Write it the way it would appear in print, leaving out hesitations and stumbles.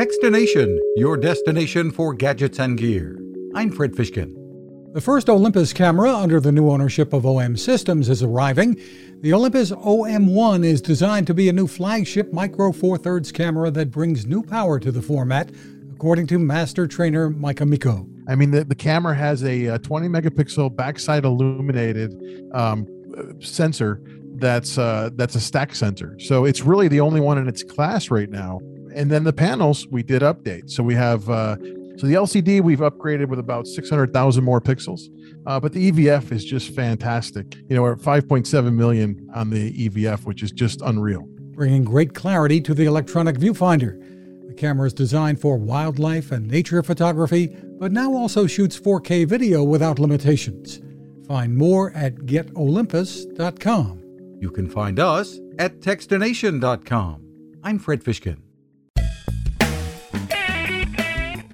Techstination, your destination for gadgets and gear. I'm Fred Fishkin. The first Olympus camera under the new ownership of OM Systems is arriving. The Olympus OM-1 is designed to be a new flagship micro four-thirds camera that brings new power to the format, according to master trainer Mike. I mean, the camera has a 20 megapixel backside illuminated sensor that's a stack sensor. So it's really the only one in its class right now. And then the panels, we did update. So we have, so the LCD we've upgraded with about 600,000 more pixels, but the EVF is just fantastic. You know, we're at 5.7 million on the EVF, which is just unreal. Bringing great clarity to the electronic viewfinder. The camera is designed for wildlife and nature photography, but now also shoots 4K video without limitations. Find more at getolympus.com. You can find us at techstination.com. I'm Fred Fishkin.